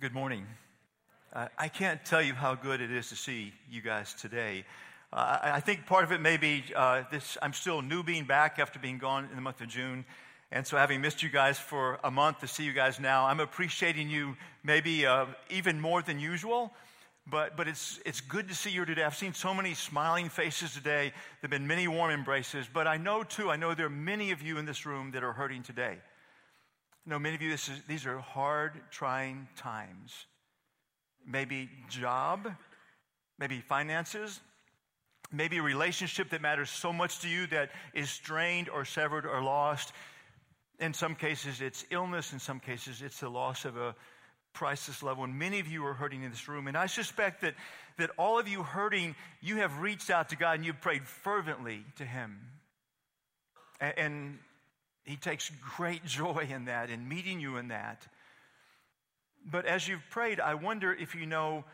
Good morning. I can't tell you how good it is to see you guys today. I think part of it may be I'm still new being back after being gone in the month of June. And so having missed you guys for a month, to see you guys now, I'm appreciating you maybe even more than usual. But it's good to see you today. I've seen so many smiling faces today. There have been many warm embraces. But I know there are many of you in this room that are hurting today. I know many of you, these are hard, trying times. Maybe job, maybe finances, maybe a relationship that matters so much to you that is strained or severed or lost. In some cases, it's illness. In some cases, it's the loss of a priceless loved one. Many of you are hurting in this room, and I suspect that all of you hurting, you have reached out to God and you've prayed fervently to Him. And He takes great joy in that and meeting you in that. But as you've prayed, I wonder if you know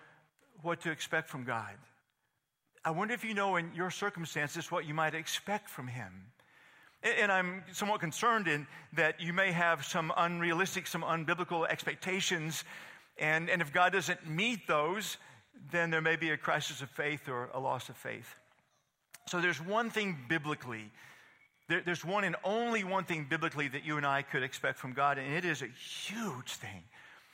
what to expect from God. I wonder if you know in your circumstances what you might expect from Him. And I'm somewhat concerned in that you may have some unrealistic, some unbiblical expectations. And if God doesn't meet those, then there may be a crisis of faith or a loss of faith. So there's one thing biblically. There's one and only one thing biblically that you and I could expect from God, and it is a huge thing.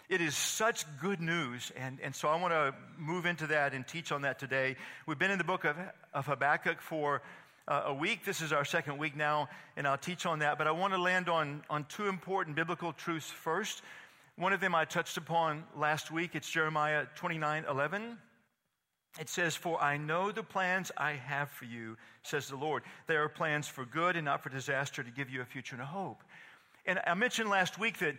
It is such good news, and so I want to move into that and teach on that today. We've been in the book of Habakkuk for a week. This is our second week now, and I'll teach on that. But I want to land on two important biblical truths first. One of them I touched upon last week. It's Jeremiah 29:11. It says, "For I know the plans I have for you, says the Lord. They are plans for good and not for disaster, to give you a future and a hope." And I mentioned last week that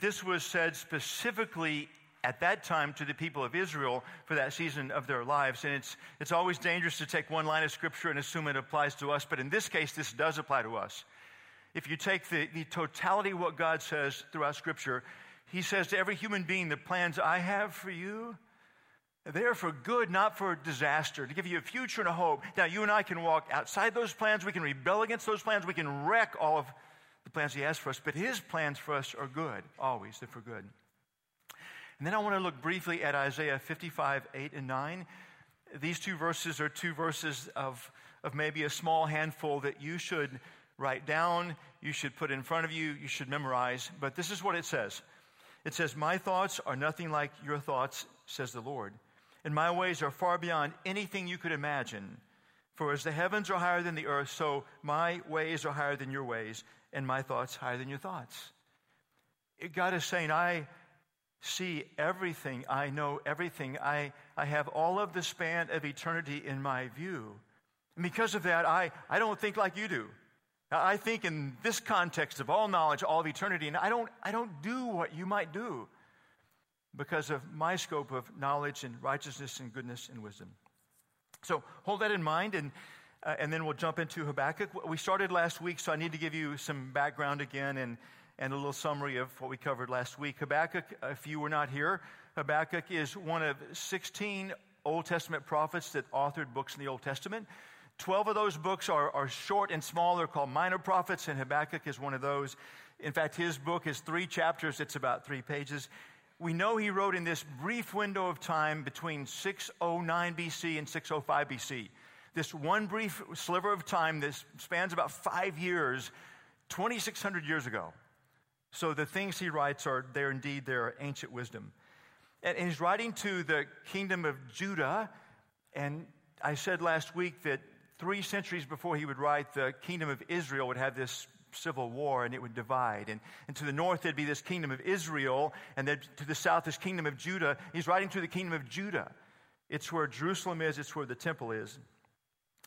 this was said specifically at that time to the people of Israel for that season of their lives. And it's always dangerous to take one line of Scripture and assume it applies to us. But in this case, this does apply to us. If you take the totality of what God says throughout Scripture, He says to every human being, "The plans I have for you, they are for good, not for disaster, to give you a future and a hope." Now, you and I can walk outside those plans. We can rebel against those plans. We can wreck all of the plans He has for us, but His plans for us are good, always. They're for good. And then I want to look briefly at Isaiah 55:8 and 9. These two verses are two verses of maybe a small handful that you should write down, you should put in front of you, you should memorize. But this is what it says. It says, "My thoughts are nothing like your thoughts, says the Lord. And my ways are far beyond anything you could imagine. For as the heavens are higher than the earth, so my ways are higher than your ways, and my thoughts higher than your thoughts." God is saying, "I see everything, I know everything, I have all of the span of eternity in my view. And because of that, I don't think like you do. I think in this context of all knowledge, all of eternity, and I don't do what you might do, because of my scope of knowledge and righteousness and goodness and wisdom." So hold that in mind, and then we'll jump into Habakkuk. We started last week, so I need to give you some background again and a little summary of what we covered last week. Habakkuk, if you were not here, Habakkuk is one of 16 Old Testament prophets that authored books in the Old Testament. 12 of those books are short and small. They're called minor prophets, and Habakkuk is one of those. In fact, his book is 3 chapters. It's about 3 pages. We know he wrote in this brief window of time between 609 BC and 605 BC. This one brief sliver of time that spans about 5 years, 2,600 years ago. So the things he writes are indeed ancient wisdom. And he's writing to the kingdom of Judah. And I said last week that 3 centuries before he would write, the kingdom of Israel would have this civil war, and it would divide. And to the north, there'd be this kingdom of Israel, and then to the south, this kingdom of Judah. He's writing to the kingdom of Judah. It's where Jerusalem is. It's where the temple is.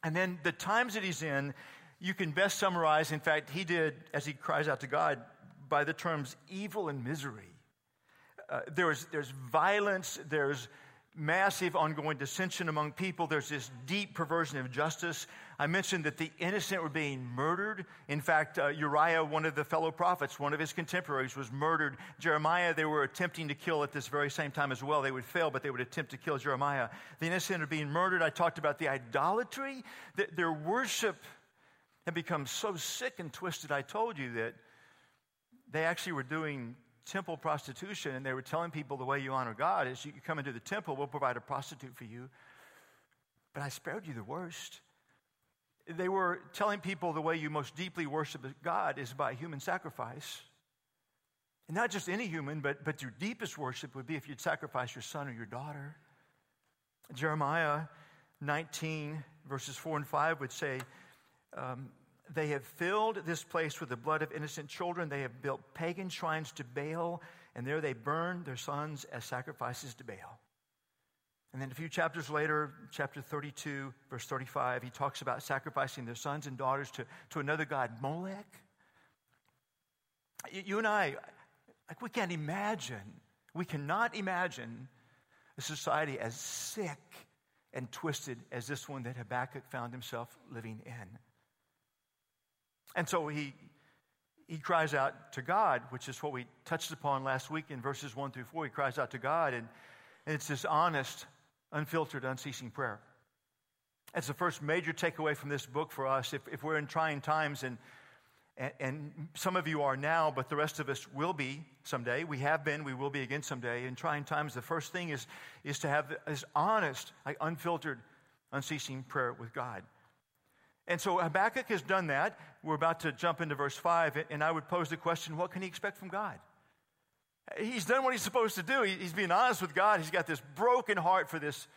And then the times that he's in, you can best summarize. In fact, he did, as he cries out to God, by the terms evil and misery. There's violence. There's massive ongoing dissension among people. There's this deep perversion of justice. I mentioned that the innocent were being murdered. In fact, Uriah, one of the fellow prophets, one of his contemporaries, was murdered. Jeremiah, they were attempting to kill at this very same time as well. They would fail, but they would attempt to kill Jeremiah. The innocent are being murdered. I talked about the idolatry. Their worship had become so sick and twisted. I told you that they actually were doing temple prostitution, and they were telling people the way you honor God is you come into the temple, we'll provide a prostitute for you, but I spared you the worst. They were telling people the way you most deeply worship God is by human sacrifice. And not just any human, but your deepest worship would be if you'd sacrifice your son or your daughter. Jeremiah 19, verses 4 and 5 would say, they have filled this place with the blood of innocent children. They have built pagan shrines to Baal, and there they burn their sons as sacrifices to Baal. And then a few chapters later, chapter 32, verse 35, he talks about sacrificing their sons and daughters to another god, Molech. You and I, like, we cannot imagine a society as sick and twisted as this one that Habakkuk found himself living in. And so he cries out to God, which is what we touched upon last week in verses 1 through 4. He cries out to God, and it's this honest, unfiltered, unceasing prayer. That's the first major takeaway from this book for us. If we're in trying times, and some of you are now, but the rest of us will be someday. We have been, we will be again someday. In trying times, the first thing is to have this honest, like, unfiltered, unceasing prayer with God. And so Habakkuk has done that. We're about to jump into verse 5, and I would pose the question, what can he expect from God? He's done what he's supposed to do. He's being honest with God. He's got this broken heart for this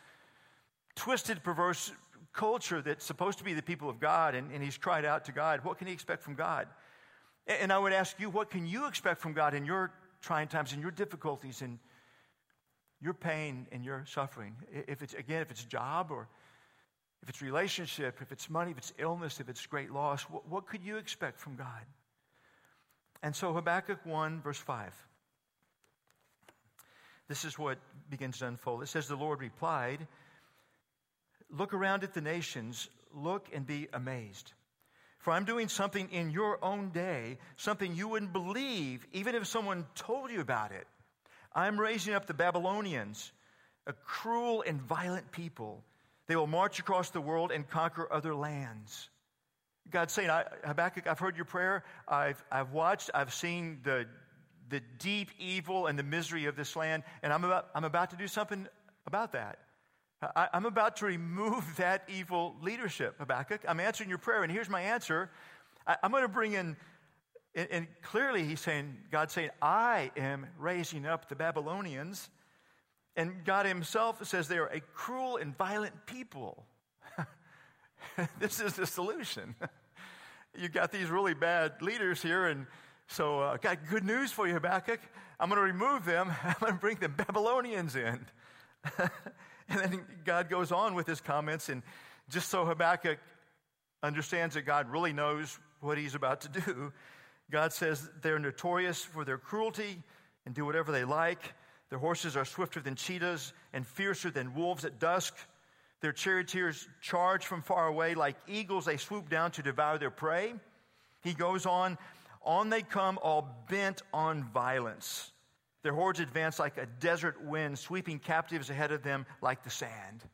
twisted, perverse culture that's supposed to be the people of God, and he's cried out to God. What can he expect from God? And I would ask you, what can you expect from God in your trying times, in your difficulties, in your pain, in your suffering? If it's job or if it's relationship, if it's money, if it's illness, if it's great loss, what could you expect from God? And so Habakkuk 1, verse 5. This is what begins to unfold. It says, the Lord replied, look around at the nations, look and be amazed. For I'm doing something in your own day, something you wouldn't believe, even if someone told you about it. I'm raising up the Babylonians, a cruel and violent people. They will march across the world and conquer other lands. God's saying, Habakkuk, I've heard your prayer. I've watched. I've seen the deep evil and the misery of this land, and I'm about to do something about that. I'm about to remove that evil leadership, Habakkuk. I'm answering your prayer, and here's my answer. I'm going to bring in, and clearly he's saying, God's saying, I am raising up the Babylonians. And God himself says they are a cruel and violent people. This is the solution. You got these really bad leaders here, and so I got good news for you, Habakkuk. I'm going to remove them. I'm going to bring the Babylonians in. And then God goes on with his comments, and just so Habakkuk understands that God really knows what he's about to do, God says they're notorious for their cruelty and do whatever they like. Their horses are swifter than cheetahs and fiercer than wolves at dusk. Their charioteers charge from far away. Like eagles, they swoop down to devour their prey. He goes on they come, all bent on violence. Their hordes advance like a desert wind, sweeping captives ahead of them like the sand.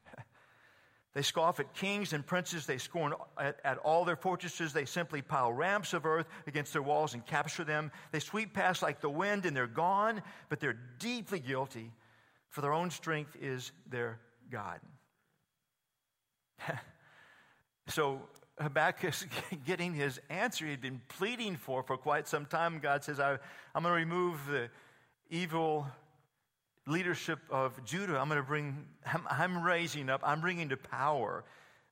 They scoff at kings and princes. They scorn at all their fortresses. They simply pile ramps of earth against their walls and capture them. They sweep past like the wind, and they're gone, but they're deeply guilty, for their own strength is their God. So Habakkuk's getting his answer he'd been pleading for quite some time. God says, I'm going to remove the evil leadership of Judah. I'm bringing to power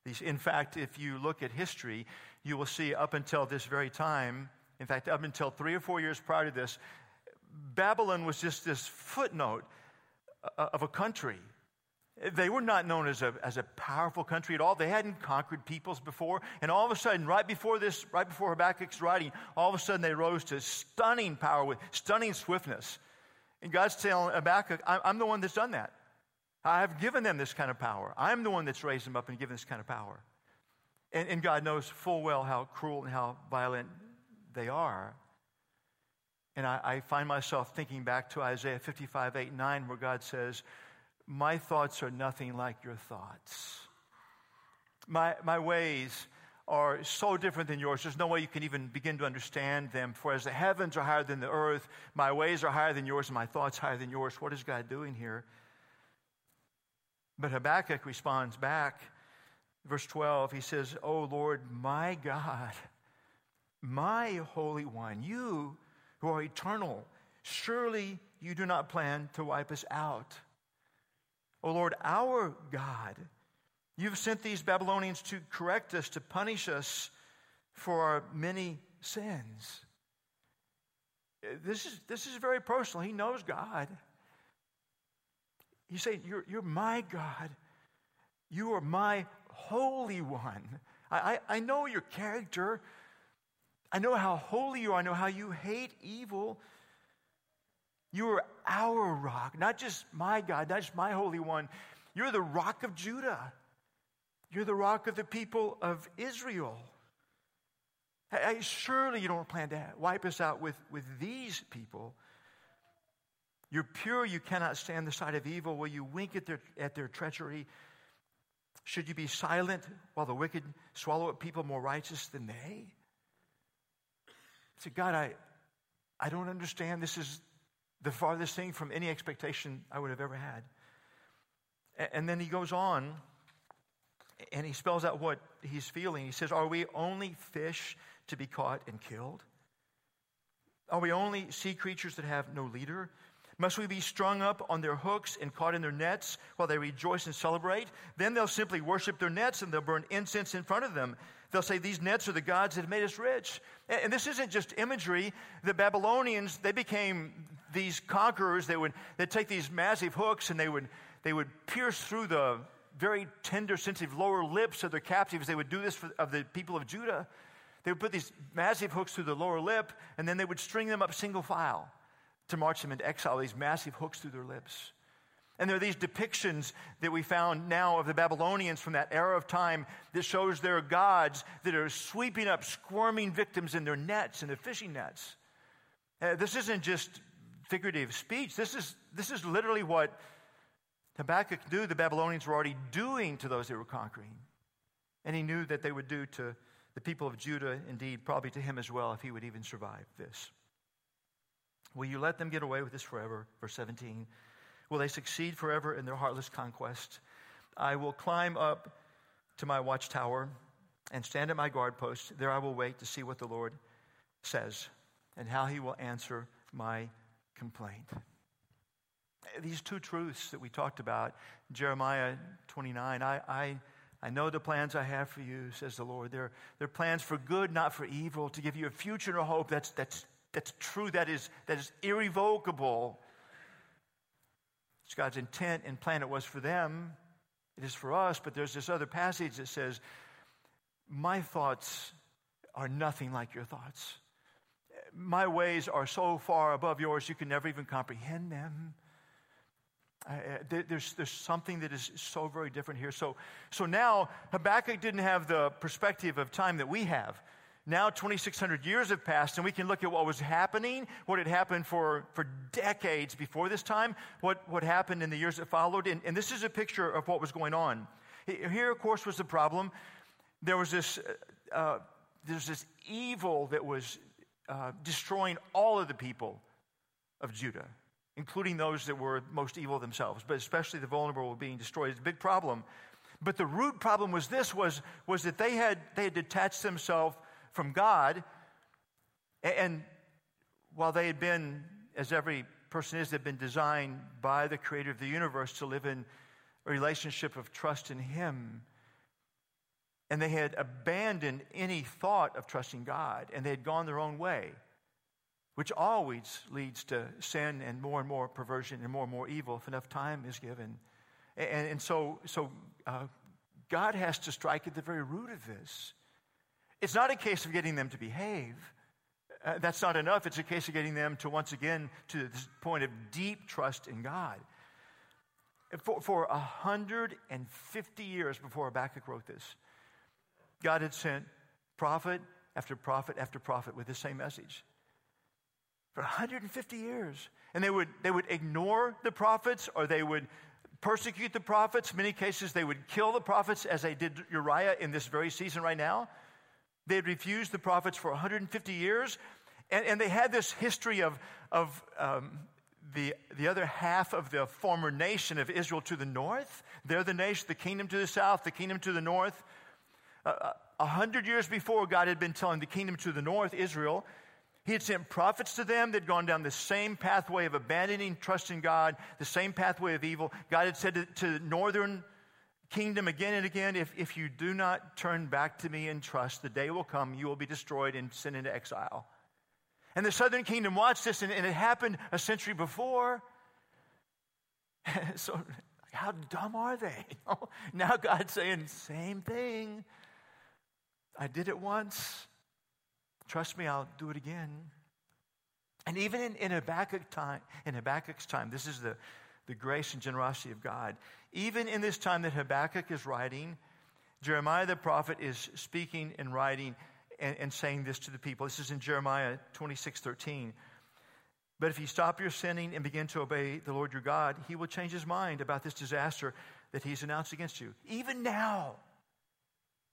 these. In fact, if you look at history, you will see up until this very time, in fact, up until 3 or 4 years prior to this, Babylon was just this footnote of a country. They were not known as a powerful country at all. They hadn't conquered peoples before. And all of a sudden, right before Habakkuk's writing, all of a sudden they rose to stunning power with stunning swiftness. And God's telling Habakkuk, I'm the one that's done that. I have given them this kind of power. I'm the one that's raised them up and given this kind of power. And God knows full well how cruel and how violent they are. And I find myself thinking back to Isaiah 55, 8, 9, where God says, my thoughts are nothing like your thoughts. My ways are so different than yours. There's no way you can even begin to understand them. For as the heavens are higher than the earth, my ways are higher than yours, and my thoughts higher than yours. What is God doing here? But Habakkuk responds back. Verse 12, he says, O Lord, my God, my Holy One, you who are eternal, surely you do not plan to wipe us out. O Lord, our God, you've sent these Babylonians to correct us, to punish us for our many sins. This is very personal. He knows God. He said, you're my God. You are my Holy One. I know your character. I know how holy you are. I know how you hate evil. You are our rock, not just my God, not just my Holy One. You're the rock of Judah. You're the rock of the people of Israel. Surely you don't plan to wipe us out with these people. You're pure. You cannot stand the sight of evil. Will you wink at their treachery? Should you be silent while the wicked swallow up people more righteous than they? So God, I don't understand. This is the farthest thing from any expectation I would have ever had. And then he goes on, and he spells out what he's feeling. He says, are we only fish to be caught and killed? Are we only sea creatures that have no leader? Must we be strung up on their hooks and caught in their nets while they rejoice and celebrate? Then they'll simply worship their nets, and they'll burn incense in front of them. They'll say, these nets are the gods that have made us rich. And this isn't just imagery. The Babylonians, they became these conquerors. They'd take these massive hooks, and they would pierce through the very tender, sensitive lower lips of their captives. They would do this of the people of Judah. They would put these massive hooks through the lower lip, and then they would string them up single file to march them into exile, these massive hooks through their lips. And there are these depictions that we found now of the Babylonians from that era of time that shows their gods that are sweeping up squirming victims in their nets, in their fishing nets. This isn't just figurative speech. This is literally what Habakkuk knew the Babylonians were already doing to those they were conquering. And he knew that they would do to the people of Judah, indeed, probably to him as well, if he would even survive this. Will you let them get away with this forever? Verse 17. Will they succeed forever in their heartless conquest? I will climb up to my watchtower and stand at my guard post. There I will wait to see what the Lord says and how he will answer my complaint. These two truths that we talked about, Jeremiah 29, I know the plans I have for you, says the Lord. They're plans for good, not for evil, to give you a future and a hope. That's true. That is irrevocable. It's God's intent and plan. It was for them. It is for us. But there's this other passage that says, my thoughts are nothing like your thoughts. My ways are so far above yours, you can never even comprehend them. There's something that is so very different here. So now Habakkuk didn't have the perspective of time that we have. Now 2,600 years have passed, and we can look at what was happening, what had happened for decades before this time, what happened in the years that followed. And this is a picture of what was going on. Here, of course, was the problem. There was this evil that was destroying all of the people of Judah, including those that were most evil themselves, but especially the vulnerable were being destroyed. It's a big problem. But the root problem was this, was that they had detached themselves from God, and while they had been, as every person is, they've been designed by the creator of the universe to live in a relationship of trust in him, and they had abandoned any thought of trusting God, and they had gone their own way, which always leads to sin and more perversion and more evil if enough time is given. And so God has to strike at the very root of this. It's not a case of getting them to behave. That's not enough. It's a case of getting them to, once again, to this point of deep trust in God. For 150 years before Habakkuk wrote this, God had sent prophet after prophet after prophet with the same message. For 150 years. And they would ignore the prophets, or they would persecute the prophets. In many cases, they would kill the prophets, as they did Uriah in this very season right now. They had refused the prophets for 150 years, and they had this history of the other half of the former nation of Israel to the north. They're the nation, the kingdom to the south, the kingdom to the north. 100 years before, God had been telling the kingdom to the north, Israel. He had sent prophets to them. They'd gone down the same pathway of abandoning trust in God, the same pathway of evil. God had said to the northern kingdom again and again, if you do not turn back to me and trust, the day will come, you will be destroyed and sent into exile. And the southern kingdom watched this, and it happened a century before. So how dumb are they? Now God's saying, same thing. I did it once. Trust me, I'll do it again. And even in Habakkuk's time, this is the grace and generosity of God. Even in this time that Habakkuk is writing, Jeremiah the prophet is speaking and writing and saying this to the people. This is in Jeremiah 26:13. But if you stop your sinning and begin to obey the Lord your God, he will change his mind about this disaster that he's announced against you. Even now,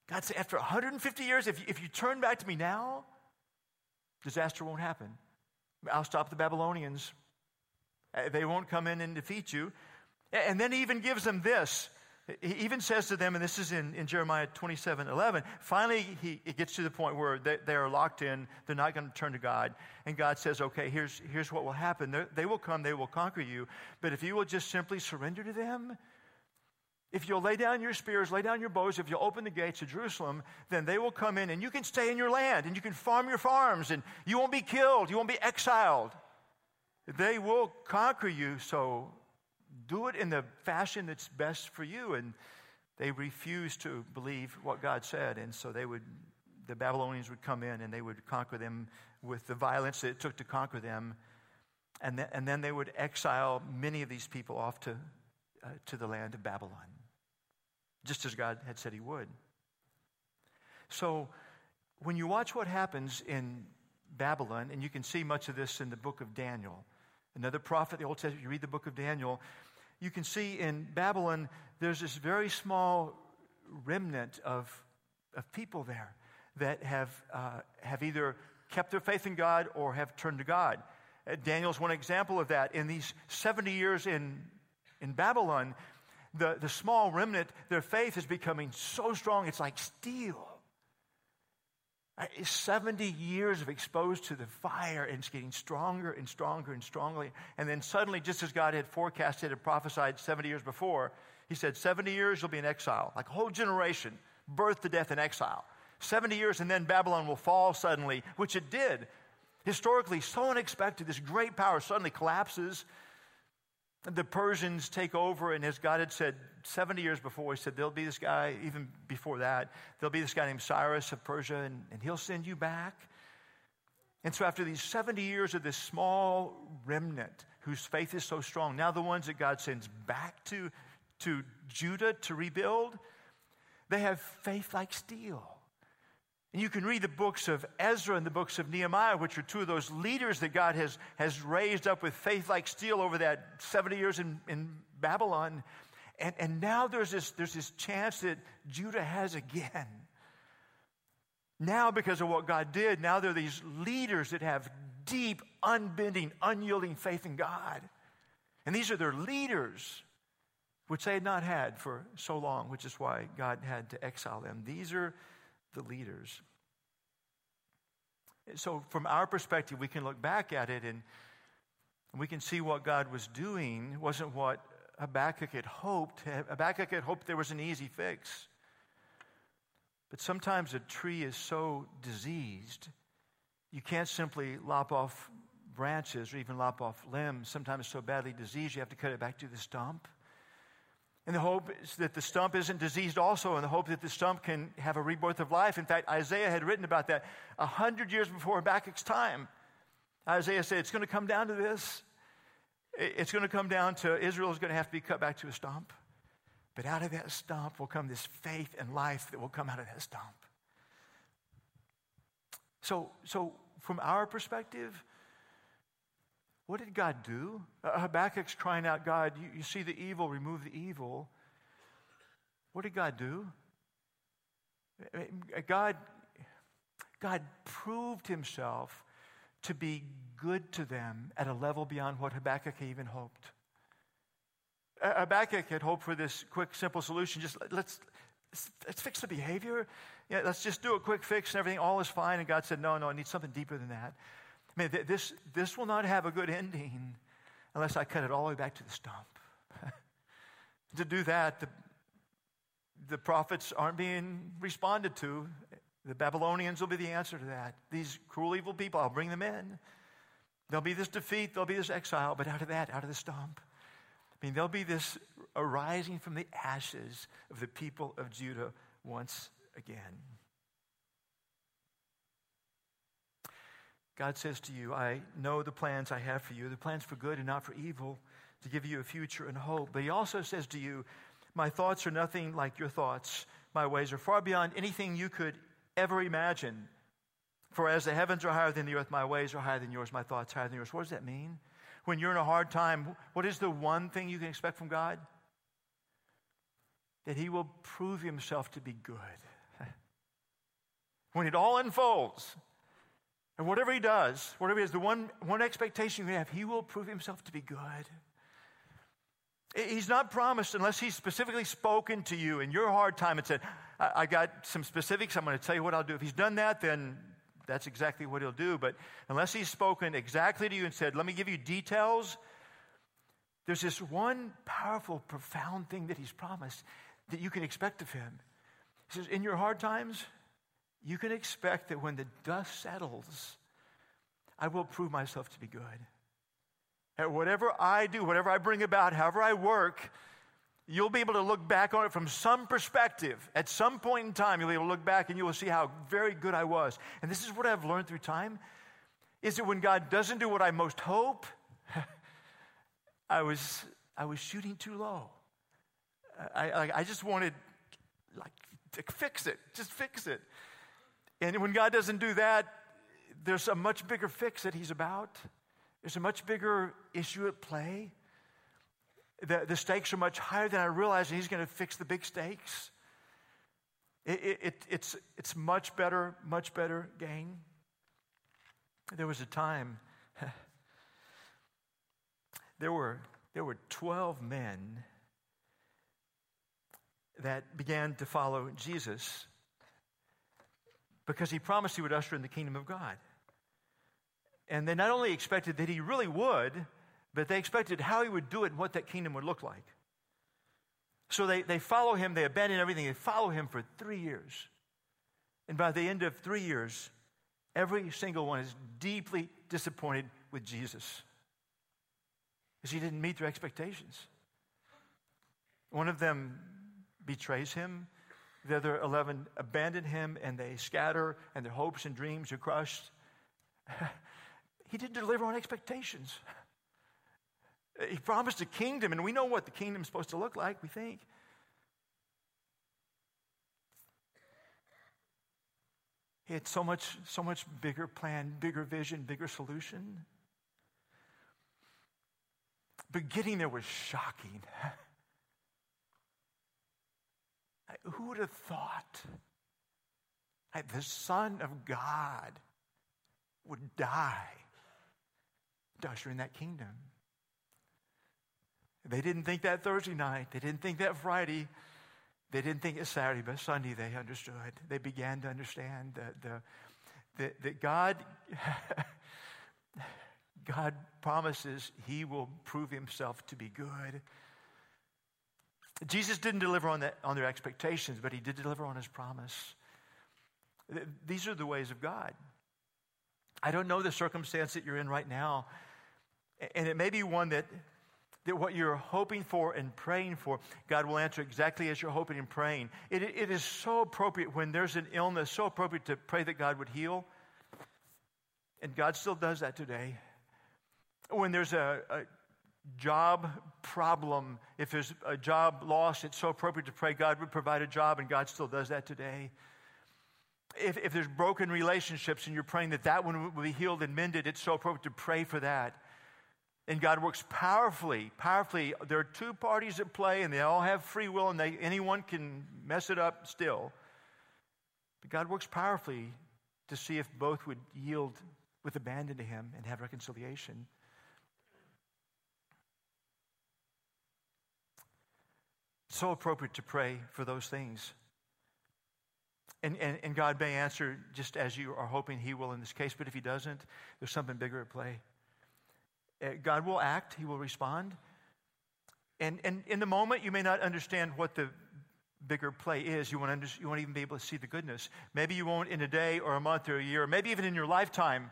God said, after 150 years, if you turn back to me now, disaster won't happen. I'll stop the Babylonians. They won't come in and defeat you. And then he even gives them this. He even says to them, and this is in Jeremiah 27:11. Finally, it gets to the point where they are locked in. They're not going to turn to God. And God says, okay, here's what will happen. They will come. They will conquer you. But if you will just simply surrender to them, if you'll lay down your spears, lay down your bows, if you'll open the gates of Jerusalem, then they will come in and you can stay in your land and you can farm your farms and you won't be killed. You won't be exiled. They will conquer you, so do it in the fashion that's best for you. And they refused to believe what God said. And so the Babylonians would come in and they would conquer them with the violence that it took to conquer them. And then they would exile many of these people off to the land of Babylon, just as God had said he would. So when you watch what happens in Babylon, and you can see much of this in the book of Daniel, another prophet, the Old Testament, you read the book of Daniel, you can see in Babylon, there's this very small remnant of people there that have either kept their faith in God or have turned to God. Daniel's one example of that. In these 70 years in Babylon, the small remnant, their faith is becoming so strong, it's like steel. It's 70 years of exposed to the fire, and it's getting stronger and stronger and stronger. And then suddenly, just as God had forecasted and prophesied 70 years before, he said, 70 years you'll be in exile, like a whole generation, birth to death in exile. 70 years and then Babylon will fall suddenly, which it did. Historically, so unexpected, this great power suddenly collapses. The Persians take over, and as God had said 70 years before, he said, there'll be this guy, even before that, there'll be this guy named Cyrus of Persia, and he'll send you back. And so after these 70 years of this small remnant whose faith is so strong, now the ones that God sends back to Judah to rebuild, they have faith like steel. And you can read the books of Ezra and the books of Nehemiah, which are two of those leaders that God has raised up with faith like steel over that 70 years in Babylon. And now there's this chance that Judah has again. Now, because of what God did, now there are these leaders that have deep, unbending, unyielding faith in God. And these are their leaders, which they had not had for so long, which is why God had to exile them. These are the leaders. So from our perspective, we can look back at it and we can see what God was doing wasn't what Habakkuk had hoped. Habakkuk had hoped there was an easy fix. But sometimes a tree is so diseased, you can't simply lop off branches or even lop off limbs. Sometimes it's so badly diseased, you have to cut it back to the stump. And the hope is that the stump isn't diseased also, and the hope that the stump can have a rebirth of life. In fact, Isaiah had written about that 100 years before Habakkuk's time. Isaiah said, it's going to come down to this. It's going to come down to Israel is going to have to be cut back to a stump. But out of that stump will come this faith and life that will come out of that stump. So from our perspective, what did God do? Habakkuk's crying out, God, you see the evil, remove the evil. What did God do? God God proved himself to be good to them at a level beyond what Habakkuk even hoped. Habakkuk had hoped for this quick, simple solution. Just let's fix the behavior. Yeah, let's just do a quick fix and everything. All is fine. And God said, no, I need something deeper than that. Man, this will not have a good ending unless I cut it all the way back to the stump. To do that, the prophets aren't being responded to. The Babylonians will be the answer to that. These cruel, evil people, I'll bring them in. There'll be this defeat. There'll be this exile. But out of that, out of the stump, I mean, there'll be this arising from the ashes of the people of Judah once again. God says to you, I know the plans I have for you, the plans for good and not for evil, to give you a future and hope. But he also says to you, my thoughts are nothing like your thoughts. My ways are far beyond anything you could ever imagine. For as the heavens are higher than the earth, my ways are higher than yours, my thoughts higher than yours. What does that mean? When you're in a hard time, what is the one thing you can expect from God? That he will prove himself to be good. When it all unfolds, and whatever he does, the one expectation you have, he will prove himself to be good. He's not promised unless he's specifically spoken to you in your hard time and said, I got some specifics, I'm going to tell you what I'll do. If he's done that, then that's exactly what he'll do. But unless he's spoken exactly to you and said, let me give you details, there's this one powerful, profound thing that he's promised that you can expect of him. He says, in your hard times, you can expect that when the dust settles, I will prove myself to be good. And whatever I do, whatever I bring about, however I work, you'll be able to look back on it from some perspective. At some point in time, you'll be able to look back and you will see how very good I was. And this is what I've learned through time, is that when God doesn't do what I most hope, I was shooting too low. I just wanted to fix it, just fix it. And when God doesn't do that, there's a much bigger fix that he's about. There's a much bigger issue at play. The stakes are much higher than I realized, and he's going to fix the big stakes. It's much better gain. There was a time, there were 12 men that began to follow Jesus because he promised he would usher in the kingdom of God. And they not only expected that he really would, but they expected how he would do it and what that kingdom would look like. So they follow him, they abandon everything, they follow him for 3 years. And by the end of 3 years, every single one is deeply disappointed with Jesus because he didn't meet their expectations. One of them betrays him, the other 11 abandon him, and they scatter, and their hopes and dreams are crushed. He didn't deliver on expectations. He promised a kingdom, and we know what the kingdom is supposed to look like, we think. He had so much bigger plan, bigger vision, bigger solution. But getting there was shocking. Who would have thought that the Son of God would die to usher in that kingdom? They didn't think that Thursday night. They didn't think that Friday. They didn't think it Saturday, but Sunday they understood. They began to understand that God promises he will prove himself to be good. Jesus didn't deliver on their expectations, but he did deliver on his promise. These are the ways of God. I don't know the circumstance that you're in right now, and it may be one that what you're hoping for and praying for, God will answer exactly as you're hoping and praying. It is so appropriate when there's an illness, so appropriate to pray that God would heal. And God still does that today. When there's a job problem, if there's a job loss, it's so appropriate to pray God would provide a job, and God still does that today. If there's broken relationships and you're praying that one will be healed and mended, it's so appropriate to pray for that. And God works powerfully. There are two parties at play, and they all have free will, and anyone can mess it up still. But God works powerfully to see if both would yield with abandon to him and have reconciliation. It's so appropriate to pray for those things. And God may answer just as you are hoping he will in this case, but if he doesn't, there's something bigger at play. God will act, he will respond. And in the moment, you may not understand what the bigger play is. You won't even be able to see the goodness. Maybe you won't in a day or a month or a year, or maybe even in your lifetime.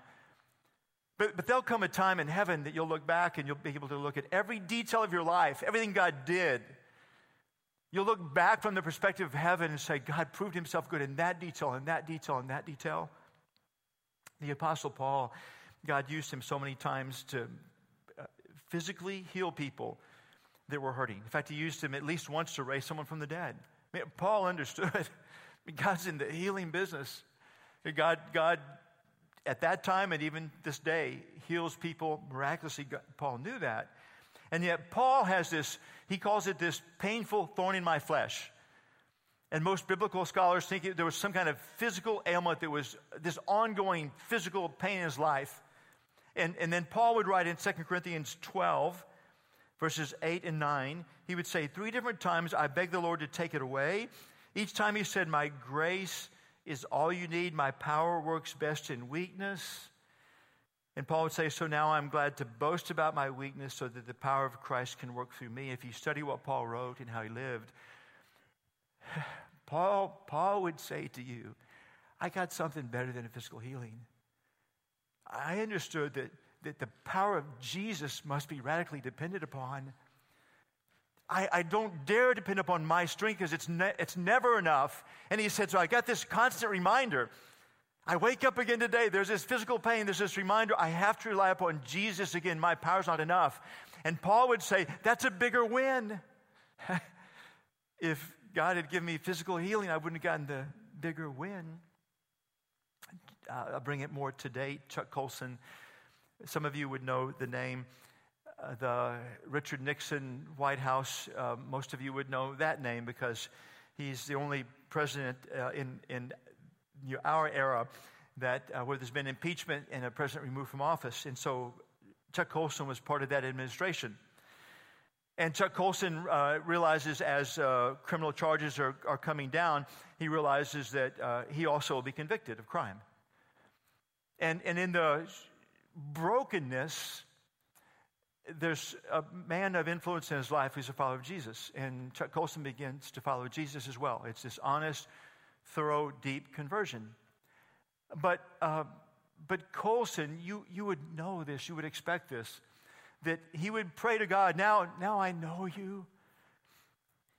But there'll come a time in heaven that you'll look back and you'll be able to look at every detail of your life, everything God did. You'll look back from the perspective of heaven and say, God proved himself good in that detail, in that detail, in that detail. The Apostle Paul, God used him so many times to physically heal people that were hurting. In fact, he used him at least once to raise someone from the dead. I mean, Paul understood. God's in the healing business. God, at that time and even this day, heals people miraculously. Paul knew that. And yet Paul has this, he calls it this painful thorn in my flesh. And most biblical scholars think there was some kind of physical ailment that was this ongoing physical pain in his life. And then Paul would write in 2 Corinthians 12, verses 8 and 9, he would say, 3 different times, I beg the Lord to take it away. Each time he said, my grace is all you need. My power works best in weakness. And Paul would say, so now I'm glad to boast about my weakness so that the power of Christ can work through me. If you study what Paul wrote and how he lived, Paul would say to you, I got something better than a physical healing. I understood that the power of Jesus must be radically depended upon. I don't dare depend upon my strength because it's never enough. And he said, so I got this constant reminder. I wake up again today, there's this physical pain, there's this reminder, I have to rely upon Jesus again, my power's not enough. And Paul would say, that's a bigger win. If God had given me physical healing, I wouldn't have gotten the bigger win. I'll bring it more to date. Chuck Colson, some of you would know the name, the Richard Nixon White House, most of you would know that name because he's the only president in our era that where there's been impeachment and a president removed from office. And so Chuck Colson was part of that administration. And Chuck Colson realizes as criminal charges are coming down, he realizes that he also will be convicted of crime. And in the brokenness, there's a man of influence in his life who's a follower of Jesus. And Chuck Colson begins to follow Jesus as well. It's this honest, thorough, deep conversion. But Colson, you would know this, you would expect this, that he would pray to God, now I know you.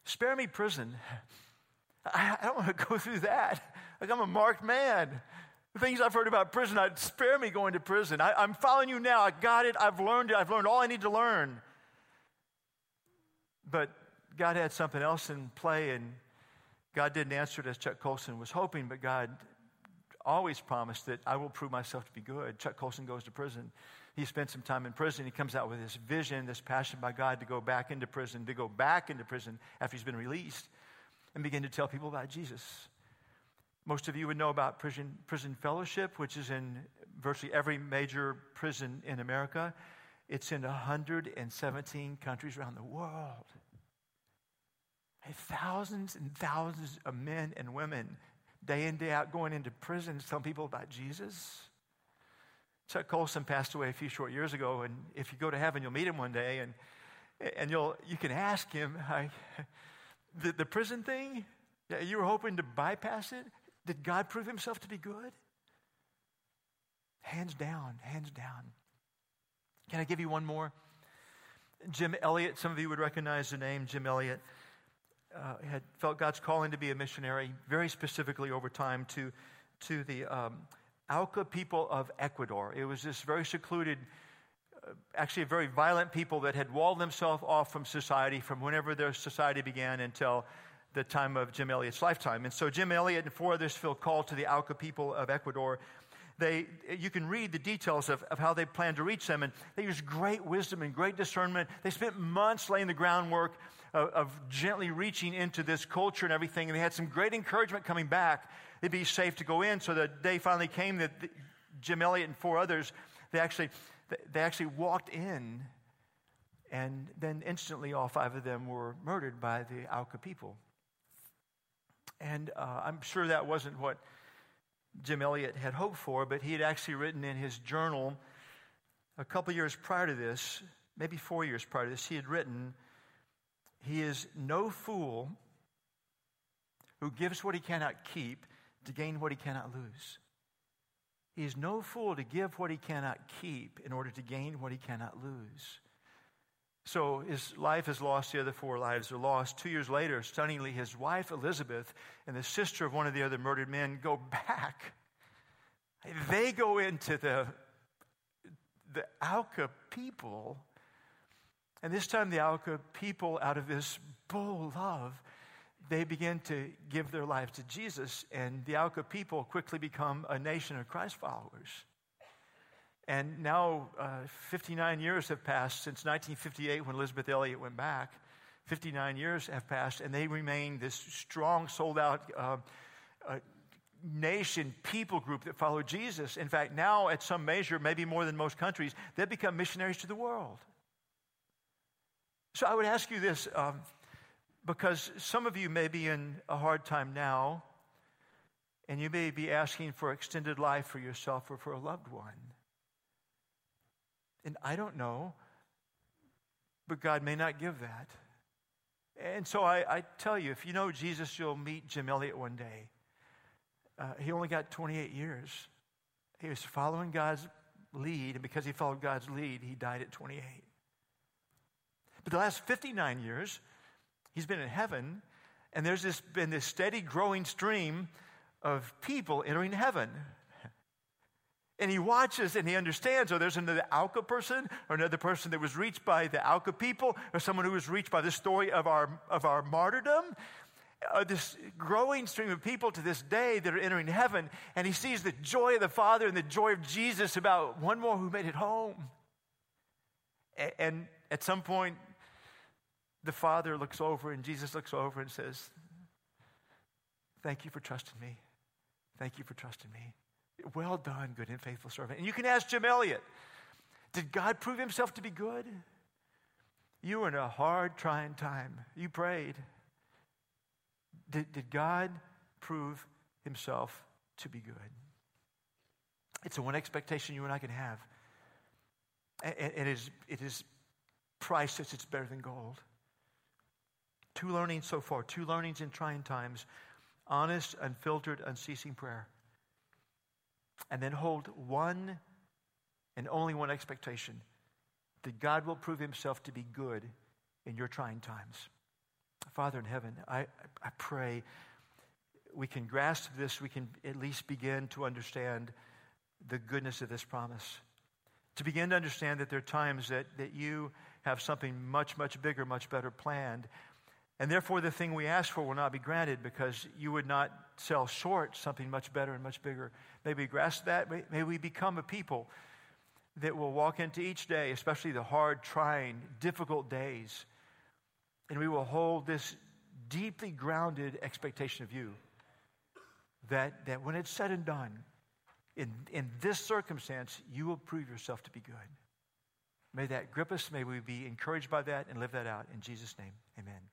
Spare me prison. I don't want to go through that. Like, I'm a marked man. The things I've heard about prison, spare me going to prison. I'm following you now. I got it. I've learned it. I've learned all I need to learn. But God had something else in play, and God didn't answer it as Chuck Colson was hoping, but God always promised that I will prove myself to be good. Chuck Colson goes to prison. He spent some time in prison. He comes out with this vision, this passion by God to go back into prison after he's been released and begin to tell people about Jesus. Most of you would know about prison fellowship, which is in virtually every major prison in America. It's in 117 countries around the world. Thousands and thousands of men and women, day in, day out, going into prison to tell people about Jesus. Chuck Colson passed away a few short years ago, and if you go to heaven, you'll meet him one day, and you can ask him, the prison thing, you were hoping to bypass it? Did God prove himself to be good? Hands down, hands down. Can I give you one more? Jim Elliott, some of you would recognize the name Jim Elliott. Had felt God's calling to be a missionary, very specifically over time to the Auca people of Ecuador. It was this very secluded, actually a very violent people that had walled themselves off from society from whenever their society began until the time of Jim Elliott's lifetime. And so Jim Elliott and 4 others feel called to the Auca people of Ecuador. You can read the details of how they planned to reach them, and they used great wisdom and great discernment. They spent months laying the groundwork of gently reaching into this culture and everything, and they had some great encouragement coming back. it'd be safe to go in. So the day finally came that Jim Elliott and four others, they actually walked in, and then instantly all five of them were murdered by the Auca people. And I'm sure that wasn't what Jim Elliott had hoped for, but he had actually written in his journal a couple years prior to this, maybe 4 years prior to this, he had written, "He is no fool who gives what he cannot keep to gain what he cannot lose." He is no fool to give what he cannot keep in order to gain what he cannot lose. So his life is lost. The other four lives are lost. 2 years later, stunningly, his wife, Elizabeth, and the sister of one of the other murdered men go back. They go into the Auca people. And this time the Auca people, out of this bold love, they begin to give their life to Jesus. And the Auca people quickly become a nation of Christ followers. And now 59 years have passed since 1958 when Elizabeth Elliott went back. 59 years have passed, and they remain this strong, sold-out nation, people group that follow Jesus. In fact, now at some measure, maybe more than most countries, they become missionaries to the world. So I would ask you this, because some of you may be in a hard time now, and you may be asking for extended life for yourself or for a loved one. And I don't know, but God may not give that. And so I tell you, if you know Jesus, you'll meet Jim Elliott one day. He only got 28 years. He was following God's lead, and because he followed God's lead, he died at 28. But the last 59 years, he's been in heaven, and there's been this steady growing stream of people entering heaven. And he watches and he understands, oh, there's another Auca person or another person that was reached by the Auca people or someone who was reached by the story of our martyrdom. This growing stream of people to this day that are entering heaven, and he sees the joy of the Father and the joy of Jesus about one more who made it home. And at some point, the Father looks over and Jesus looks over and says, "Thank you for trusting me. Thank you for trusting me. Well done, good and faithful servant." And you can ask Jim Elliott, did God prove himself to be good? You were in a hard, trying time. You prayed. Did God prove himself to be good? It's the one expectation you and I can have. And it is priceless. It's better than gold. Two learnings so far. Two learnings in trying times. Honest, unfiltered, unceasing prayer. And then hold one and only one expectation, that God will prove himself to be good in your trying times. Father in heaven, I pray we can grasp this, we can at least begin to understand the goodness of this promise. To begin to understand that there are times that you have something much, much bigger, much better planned. And therefore, the thing we ask for will not be granted because you would not sell short something much better and much bigger. May we grasp that. May we become a people that will walk into each day, especially the hard, trying, difficult days, and we will hold this deeply grounded expectation of you that when it's said and done, in this circumstance, you will prove yourself to be good. May that grip us. May we be encouraged by that and live that out. In Jesus' name, amen.